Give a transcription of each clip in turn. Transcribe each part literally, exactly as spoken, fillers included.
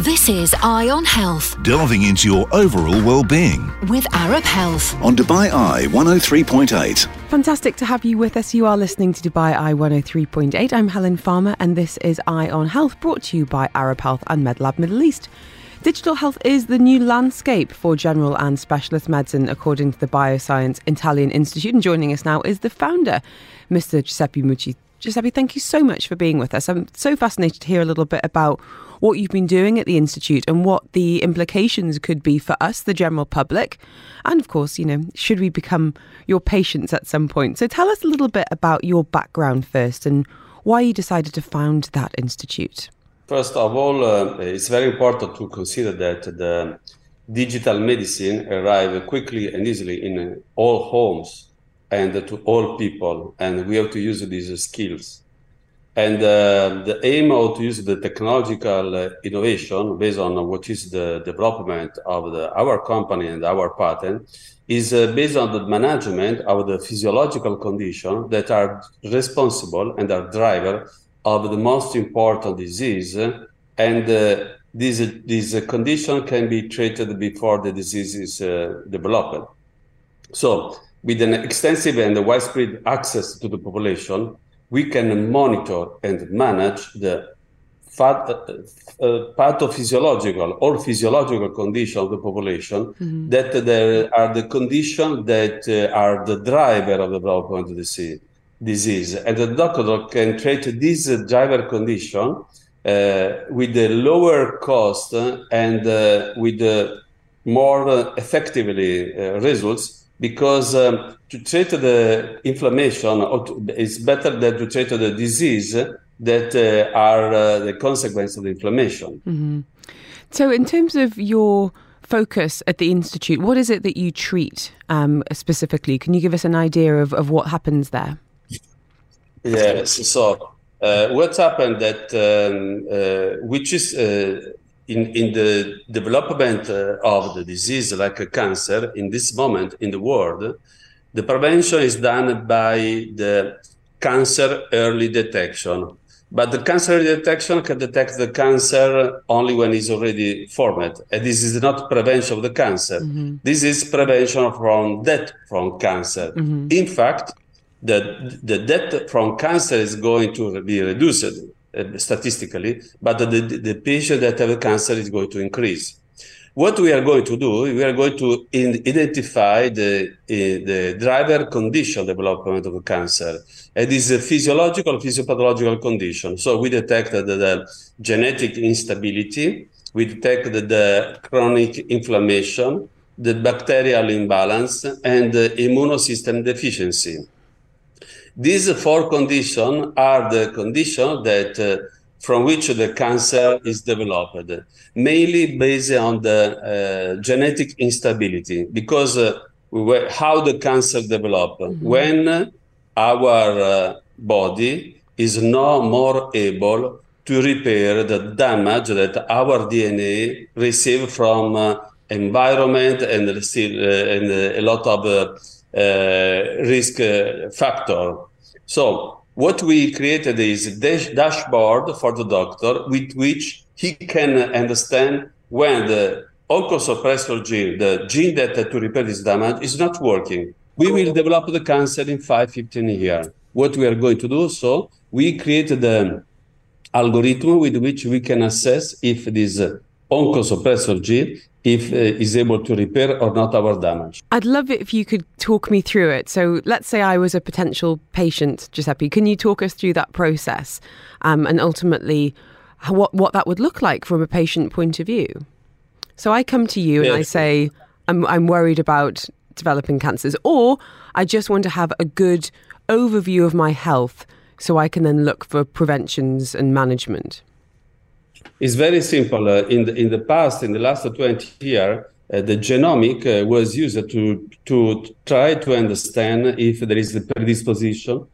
This is Eye on Health, delving into your overall well-being with Arab Health on Dubai Eye one oh three point eight. Fantastic to have you with us. You are listening to Dubai Eye one oh three point eight. I'm Helen Farmer and this is Eye on Health, brought to you by Arab Health and MedLab Middle East. Digital health is the new landscape for general and specialist medicine, according to the Bioscience Italian Institute. And joining us now is the founder, Mister Giuseppe Mucci. Giuseppe, thank you so much for being with us. I'm so fascinated to hear a little bit about what you've been doing at the Institute and what the implications could be for us, the general public. And of course, you know, should we become your patients at some point? So tell us a little bit about your background first and why you decided to found that institute. First of all, uh, it's very important to consider that the digital medicine arrived quickly and easily in all homes and to all people, and we have to use these skills. And uh, the aim of to use the technological uh, innovation based on what is the development of the, our company and our patent is uh, based on the management of the physiological conditions that are responsible and are driver of the most important disease. And uh, this, this condition can be treated before the disease is uh, developed. So, with an extensive and widespread access to the population, we can monitor and manage the fat, uh, pathophysiological or physiological condition of the population, mm-hmm. that there are the conditions that uh, are the driver of the development of the disease. And the doctor can treat this driver condition uh, with the lower cost and uh, with the more effectively uh, results, because um, to treat the inflammation is better than to treat the disease that uh, are uh, the consequence of the inflammation. Mm-hmm. So in terms of your focus at the Institute, what is it that you treat um, specifically? Can you give us an idea of, of what happens there? Yes, so uh, what's happened that, um, uh, which is... Uh, In, in the development uh, of the disease like a cancer, in this moment in the world, the prevention is done by the cancer early detection. But the cancer early detection can detect the cancer only when it's already formed. And this is not prevention of the cancer. Mm-hmm. This is prevention from death from cancer. Mm-hmm. In fact, the, the death from cancer is going to be reduced statistically, but the, the patient that have cancer is going to increase. What we are going to do, we are going to in, identify the, uh, the driver condition development of cancer. It is a physiological, physiopathological condition. So we detect the, the genetic instability, we detect the, the chronic inflammation, the bacterial imbalance, and the immunosystem deficiency. These four conditions are the conditions that uh, from which the cancer is developed, mainly based on the uh, genetic instability, because uh, how the cancer develops, mm-hmm. when our uh, body is no more able to repair the damage that our D N A received from uh, environment and, receive, uh, and uh, a lot of uh, Uh, risk uh, factor. So what we created is a dash- dashboard for the doctor with which he can understand when the onco-suppressor gene, the gene that uh, to repair this damage, is not working. We will develop the cancer in five to fifteen years. What we are going to do, so we created an algorithm with which we can assess if this uh, onco-suppressor gene if uh, is able to repair or not our damage. I'd love it if you could talk me through it. So let's say I was a potential patient, Giuseppe. Can you talk us through that process um, and ultimately how, what, what that would look like from a patient point of view? So I come to you, yes. and I say, I'm, I'm worried about developing cancers, or I just want to have a good overview of my health so I can then look for preventions and management. It's very simple. Uh, in the in the past, in the last twenty years, uh, the genomic uh, was used to to try to understand if there is a predisposition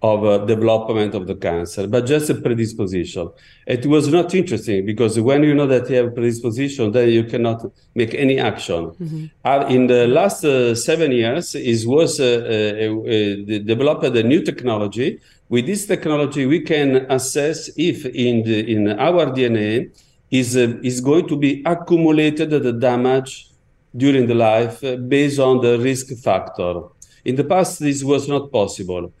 of uh, development of the cancer, but just a predisposition. It was not interesting because when you know that you have predisposition, then you cannot make any action. Mm-hmm. Uh, in the last uh, seven years, it was uh, uh, uh, developed a new technology. With this technology, we can assess if in the, in our D N A is, uh, is going to be accumulated the damage during the life uh, based on the risk factor. In the past, this was not possible.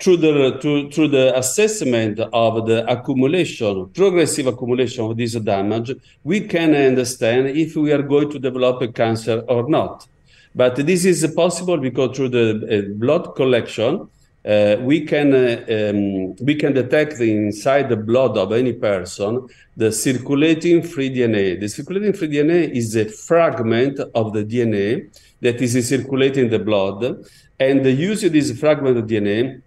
Through the, through, through the assessment of the accumulation, progressive accumulation of this damage, we can understand if we are going to develop a cancer or not. But this is possible because through the uh, blood collection, uh, we can uh, um, we can detect inside the blood of any person the circulating free D N A. The circulating free D N A is a fragment of the D N A that is circulating in the blood, and using this fragment of D N A,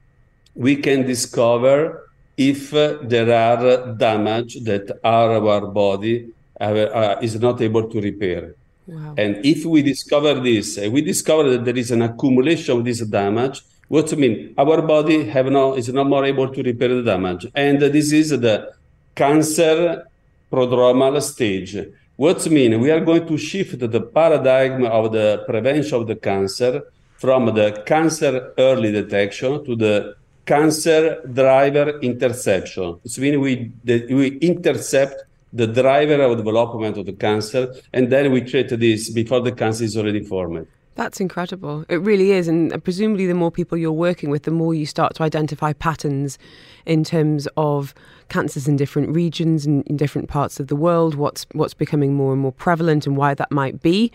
we can discover if uh, there are damage that our, our body uh, uh, is not able to repair. Wow. And if we discover this, uh, we discover that there is an accumulation of this damage, what do you mean? Our body have no, is not more able to repair the damage. And uh, this is the cancer prodromal stage. What do you mean? We are going to shift the paradigm of the prevention of the cancer from the cancer early detection to the cancer driver interception. It means we, we intercept the driver of development of the cancer, and then we treat this before the cancer is already formed. That's incredible. It really is. And presumably the more people you're working with, the more you start to identify patterns in terms of cancers in different regions and in different parts of the world, what's what's becoming more and more prevalent and why that might be.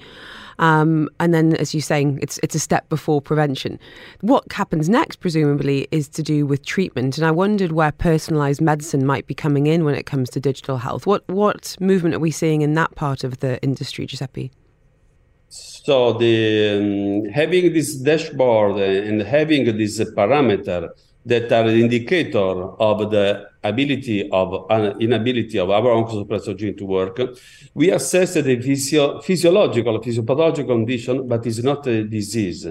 Um, and then, as you're saying, it's it's a step before prevention. What happens next, presumably, is to do with treatment. And I wondered where personalised medicine might be coming in when it comes to digital health. What, what movement are we seeing in that part of the industry, Giuseppe? So the, um, having this dashboard and having this parameter that are an indicator of the ability of uh, inability of our onco-suppressor gene to work, we assess the physio- physiological, physiopathological condition, but it's not a disease.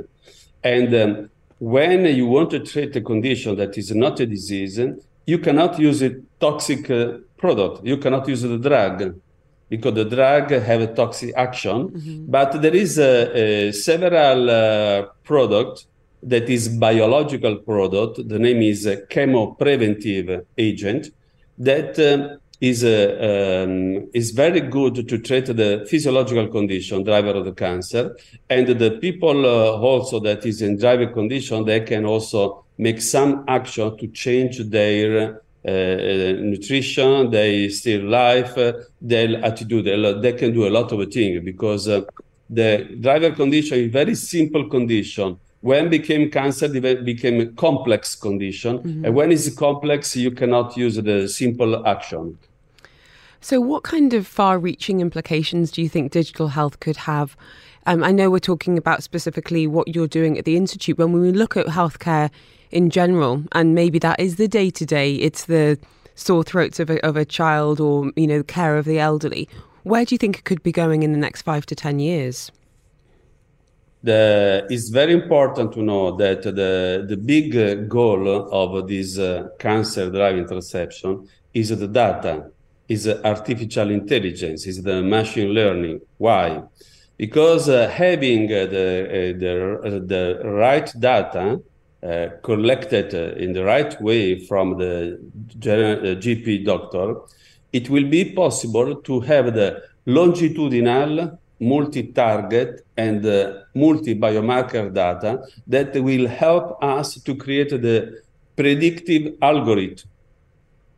And um, when you want to treat a condition that is not a disease, you cannot use a toxic uh, product. You cannot use the drug, because the drug have a toxic action, mm-hmm. but there is a, a several uh, product that is biological product. The name is a chemo preventive agent that um, is a, um, is very good to treat the physiological condition driver of the cancer, and the people uh, also that is in driver condition, they can also make some action to change their Uh, nutrition, they still life, uh, their attitude. They, they can do a lot of things because uh, the driver condition is a very simple condition. When became cancer, it became a complex condition. Mm-hmm. And when it's complex, you cannot use the simple action. So what kind of far-reaching implications do you think digital health could have? Um, I know we're talking about specifically what you're doing at the Institute. When we look at healthcare in general, and maybe that is the day-to-day, it's the sore throats of a, of a child or, you know, care of the elderly, where do you think it could be going in the next five to ten years? The, it's very important to know that the, the big uh, goal of this uh, cancer-driven interception is the data, is artificial intelligence, is the machine learning. Why? Because uh, having uh, the, uh, the, uh, the right data uh, collected uh, in the right way from the G P doctor, it will be possible to have the longitudinal, multi-target and uh, multi-biomarker data that will help us to create the predictive algorithm.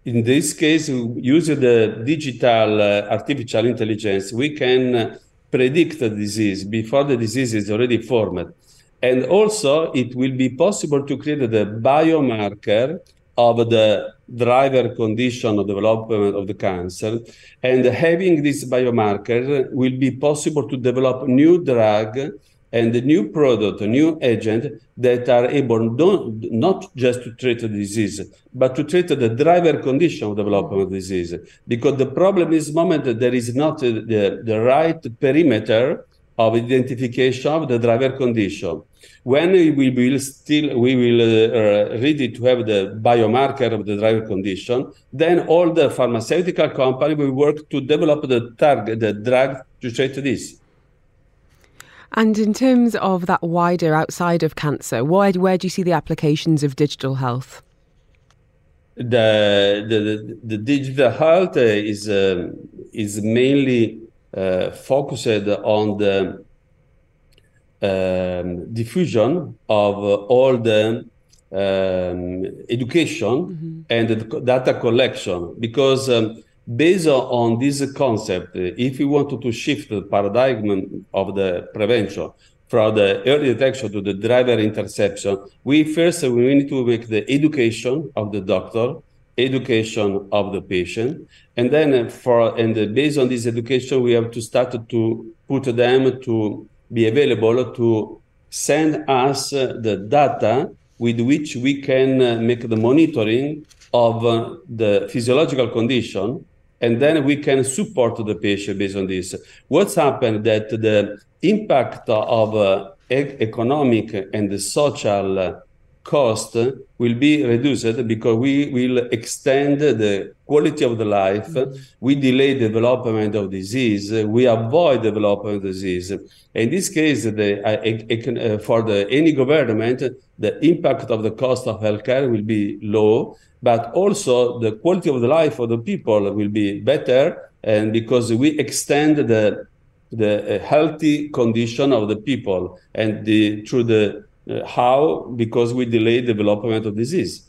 In this case, using the digital uh, artificial intelligence, we can uh, predict the disease before the disease is already formed. And also, it will be possible to create the biomarker of the driver condition of development of the cancer. And having this biomarker will be possible to develop new drug and a new product, a new agent that are able don't, not just to treat the disease, but to treat the driver condition of development of disease. Because the problem is moment that there is not the, the right perimeter of identification of the driver condition. When we will still, we will uh, uh, ready to have the biomarker of the driver condition, then all the pharmaceutical company will work to develop the target, the drug to treat this. And in terms of that wider outside of cancer, why, where do you see the applications of digital health? the the the digital health is uh, is mainly uh, focused on the um, diffusion of all the um, education mm-hmm. and the data collection, because um, based on this concept, if we wanted to shift the paradigm of the prevention from the early detection to the driver interception, we first we need to make the education of the doctor, education of the patient, and then for and based on this education, we have to start to put them to be available to send us the data with which we can make the monitoring of the physiological condition, and then we can support the patient based on this. What's happened that the impact of uh, e- economic and the social cost will be reduced because we will extend the quality of the life, mm-hmm. we delay development of disease, we avoid development of disease. In this case, the, uh, ec- uh, for the, any government, the impact of the cost of healthcare will be low, but also the quality of the life of the people will be better, and because we extend the the healthy condition of the people, and the through the uh, how because we delay development of disease.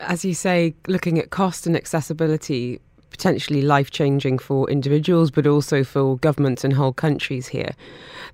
As you say, looking at cost and accessibility, potentially life-changing for individuals, but also for governments and whole countries here.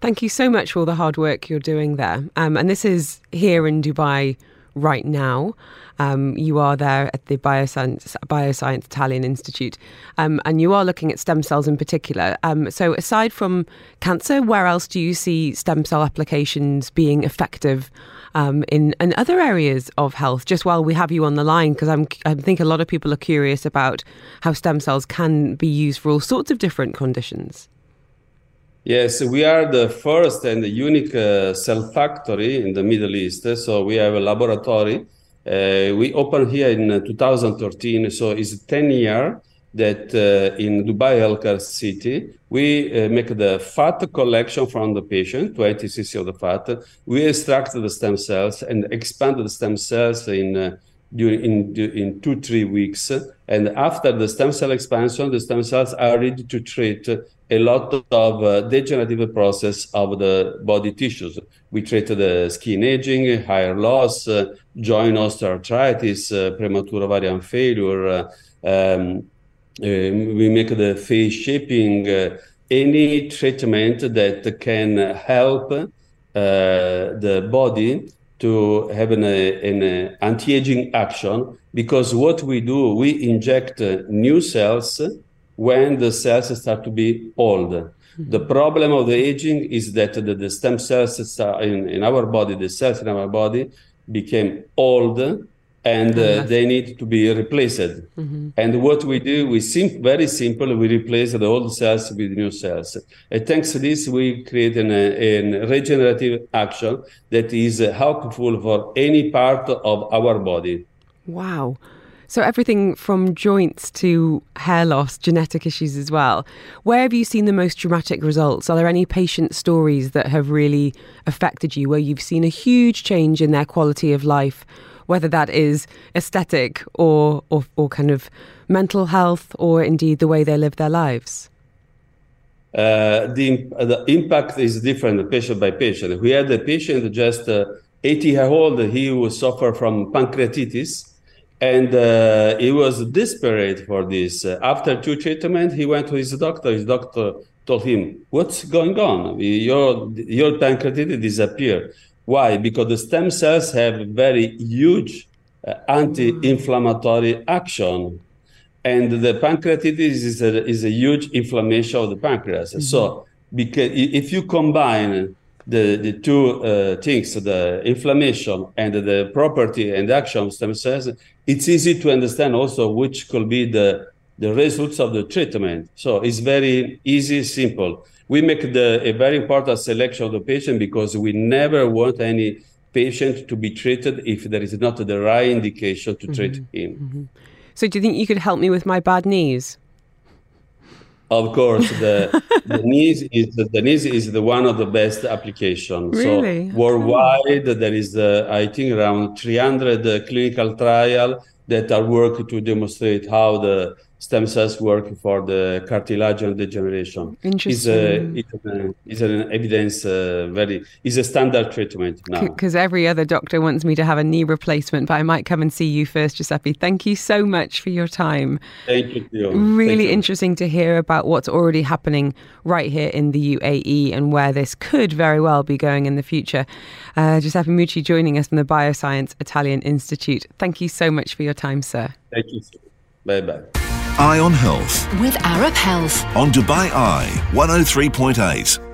Thank you so much for all the hard work you're doing there. Um, and this is here in Dubai right now. Um, you are there at the Bioscience, Bioscience Italian Institute, um, and you are looking at stem cells in particular. Um, so aside from cancer, where else do you see stem cell applications being effective um, in, in other areas of health? Just while we have you on the line, because I'm, I think a lot of people are curious about how stem cells can be used for all sorts of different conditions. Yes, we are the first and the unique uh, cell factory in the Middle East. So we have a laboratory. Uh, we opened here in two thousand thirteen. So it's ten years that uh, in Dubai Healthcare City, we uh, make the fat collection from the patient, twenty C C of the fat. We extract the stem cells and expand the stem cells in uh, during in, in two, three weeks. And after the stem cell expansion, the stem cells are ready to treat a lot of uh, degenerative process of the body tissues. We treat the skin aging, hair loss, uh, joint osteoarthritis, uh, premature ovarian failure. Uh, um, uh, we make the face shaping, uh, any treatment that can help uh, the body to have an, an anti-aging action, because what we do, we inject new cells when the cells start to be old. Mm-hmm. The problem of the aging is that the, the stem cells in, in our body, the cells in our body became old and oh, uh, they need to be replaced. Mm-hmm. And what we do, we sim- very simple, we replace the old cells with new cells. And thanks to this, we create an, a regenerative action that is helpful for any part of our body. Wow. So everything from joints to hair loss, genetic issues as well. Where have you seen the most dramatic results? Are there any patient stories that have really affected you, where you've seen a huge change in their quality of life, whether that is aesthetic or, or, or kind of mental health, or indeed the way they live their lives? Uh, the, the impact is different patient by patient. We had a patient just uh, eighty years old, he was suffer from pancreatitis. And uh, he was desperate for this. Uh, after two treatments, he went to his doctor. His doctor told him, what's going on? Your, your pancreatitis disappeared. Why? Because the stem cells have very huge uh, anti-inflammatory action. And the pancreatitis is a, is a huge inflammation of the pancreas. Mm-hmm. So because if you combine The, the two uh, things, the inflammation and the property and action of stem cells, it's easy to understand also which could be the, the results of the treatment. So it's very easy, simple. We make the, a very important selection of the patient, because we never want any patient to be treated if there is not the right indication to mm-hmm. treat him. Mm-hmm. So do you think you could help me with my bad knees? Of course, the, the knees is the, the knees is the one of the best applications. Really? So worldwide, there is, uh, I think, around three hundred uh, clinical trials that are working to demonstrate how the stem cells work for the cartilaginous degeneration. Interesting. It's, a, it's an evidence, uh, very, it's a standard treatment now. Because every other doctor wants me to have a knee replacement, but I might come and see you first, Giuseppe. Thank you so much for your time. Thank you, Theo. Really Thank interesting you. to hear about what's already happening right here in the U A E and where this could very well be going in the future. Uh, Giuseppe Mucci joining us from the Bioscience Italian Institute. Thank you so much for your time, sir. Thank you, sir. Bye-bye. Eye on Health with Arab Health on Dubai Eye one oh three point eight.